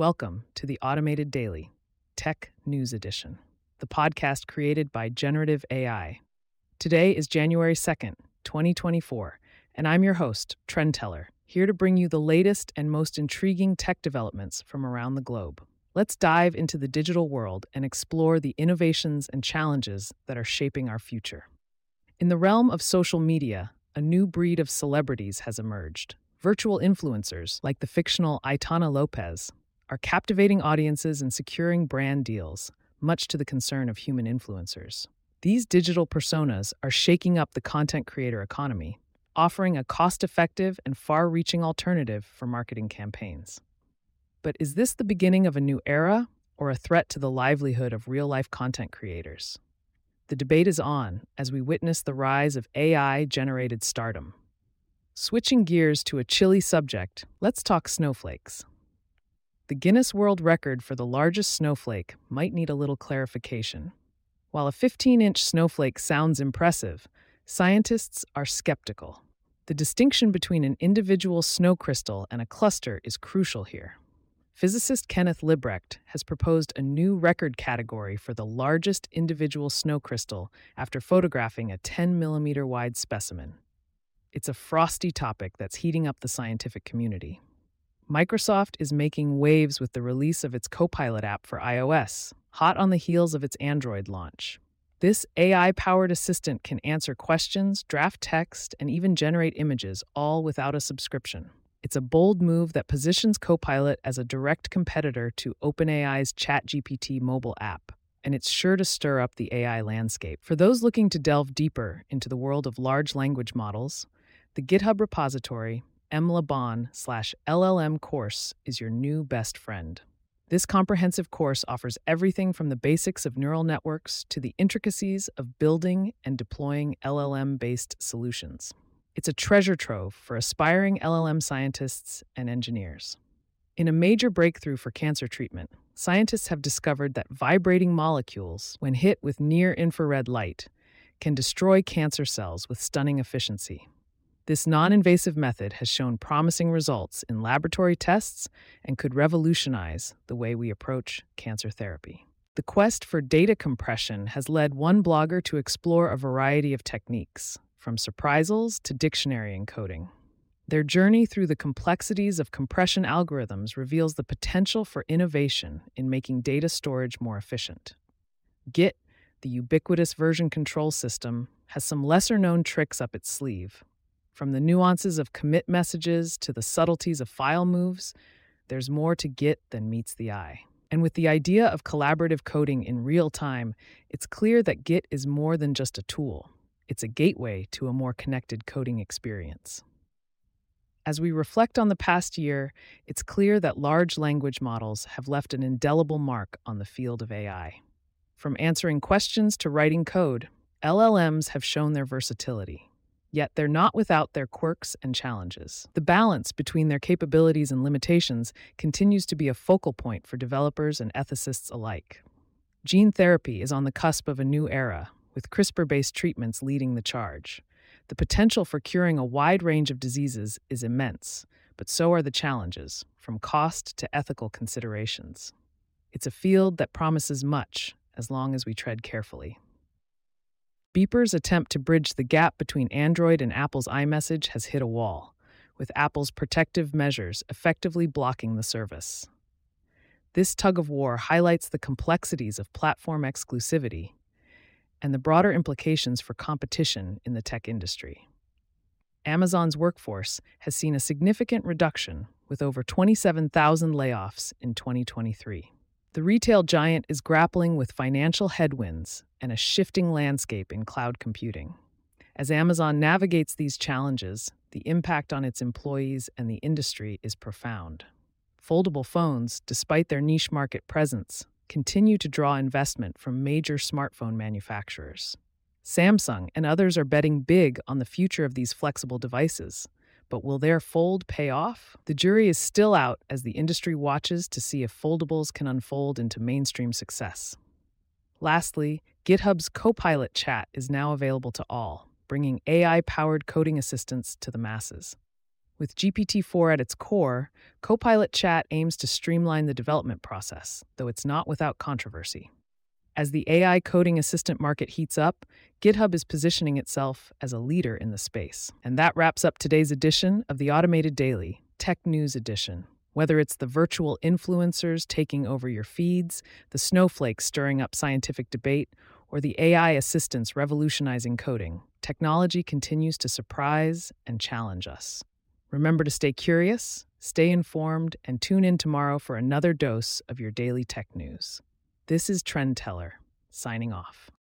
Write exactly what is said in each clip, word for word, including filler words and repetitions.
Welcome to the Automated Daily, Tech News Edition, the podcast created by Generative A I. Today is January second, twenty twenty-four, and I'm your host, Trendteller, here to bring you the latest and most intriguing tech developments from around the globe. Let's dive into the digital world and explore the innovations and challenges that are shaping our future. In the realm of social media, a new breed of celebrities has emerged. Virtual influencers, like the fictional Aitana Lopez, are captivating audiences and securing brand deals, much to the concern of human influencers. These digital personas are shaking up the content creator economy, offering a cost-effective and far-reaching alternative for marketing campaigns. But is this the beginning of a new era or a threat to the livelihood of real-life content creators? The debate is on as we witness the rise of A I-generated stardom. Switching gears to a chilly subject, let's talk snowflakes. The Guinness World Record for the largest snowflake might need a little clarification. While a fifteen-inch snowflake sounds impressive, scientists are skeptical. The distinction between an individual snow crystal and a cluster is crucial here. Physicist Kenneth Libbrecht has proposed a new record category for the largest individual snow crystal after photographing a ten millimeter wide specimen. It's a frosty topic that's heating up the scientific community. Microsoft is making waves with the release of its Copilot app for iOS, hot on the heels of its Android launch. This A I-powered assistant can answer questions, draft text, and even generate images, all without a subscription. It's a bold move that positions Copilot as a direct competitor to OpenAI's ChatGPT mobile app, and it's sure to stir up the A I landscape. For those looking to delve deeper into the world of large language models, the GitHub repository MLabon slash L L M course is your new best friend. This comprehensive course offers everything from the basics of neural networks to the intricacies of building and deploying L L M-based solutions. It's a treasure trove for aspiring L L M scientists and engineers. In a major breakthrough for cancer treatment, scientists have discovered that vibrating molecules, when hit with near-infrared light, can destroy cancer cells with stunning efficiency. This non-invasive method has shown promising results in laboratory tests and could revolutionize the way we approach cancer therapy. The quest for data compression has led one blogger to explore a variety of techniques, from surprisals to dictionary encoding. Their journey through the complexities of compression algorithms reveals the potential for innovation in making data storage more efficient. Git, the ubiquitous version control system, has some lesser-known tricks up its sleeve. From the nuances of commit messages to the subtleties of file moves, there's more to Git than meets the eye. And with the idea of collaborative coding in real time, it's clear that Git is more than just a tool. It's a gateway to a more connected coding experience. As we reflect on the past year, it's clear that large language models have left an indelible mark on the field of A I. From answering questions to writing code, L L Ms have shown their versatility. Yet they're not without their quirks and challenges. The balance between their capabilities and limitations continues to be a focal point for developers and ethicists alike. Gene therapy is on the cusp of a new era, with CRISPR-based treatments leading the charge. The potential for curing a wide range of diseases is immense, but so are the challenges, from cost to ethical considerations. It's a field that promises much, as long as we tread carefully. Beeper's attempt to bridge the gap between Android and Apple's iMessage has hit a wall, with Apple's protective measures effectively blocking the service. This tug-of-war highlights the complexities of platform exclusivity and the broader implications for competition in the tech industry. Amazon's workforce has seen a significant reduction, with over twenty-seven thousand layoffs in twenty twenty-three. The retail giant is grappling with financial headwinds and a shifting landscape in cloud computing. As Amazon navigates these challenges, the impact on its employees and the industry is profound. Foldable phones, despite their niche market presence, continue to draw investment from major smartphone manufacturers. Samsung and others are betting big on the future of these flexible devices. But will their fold pay off? The jury is still out as the industry watches to see if foldables can unfold into mainstream success. Lastly, GitHub's Copilot Chat is now available to all, bringing A I-powered coding assistance to the masses. With G P T four at its core, Copilot Chat aims to streamline the development process, though it's not without controversy. As the A I coding assistant market heats up, GitHub is positioning itself as a leader in the space. And that wraps up today's edition of the Automated Daily, Tech News Edition. Whether it's the virtual influencers taking over your feeds, the snowflakes stirring up scientific debate, or the A I assistants revolutionizing coding, technology continues to surprise and challenge us. Remember to stay curious, stay informed, and tune in tomorrow for another dose of your daily tech news. This is Trendteller, signing off.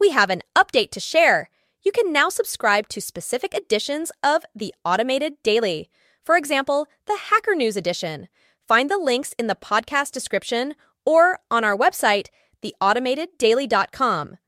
We have an update to share. You can now subscribe to specific editions of The Automated Daily. For example, the Hacker News Edition. Find the links in the podcast description or on our website, the automated daily dot com.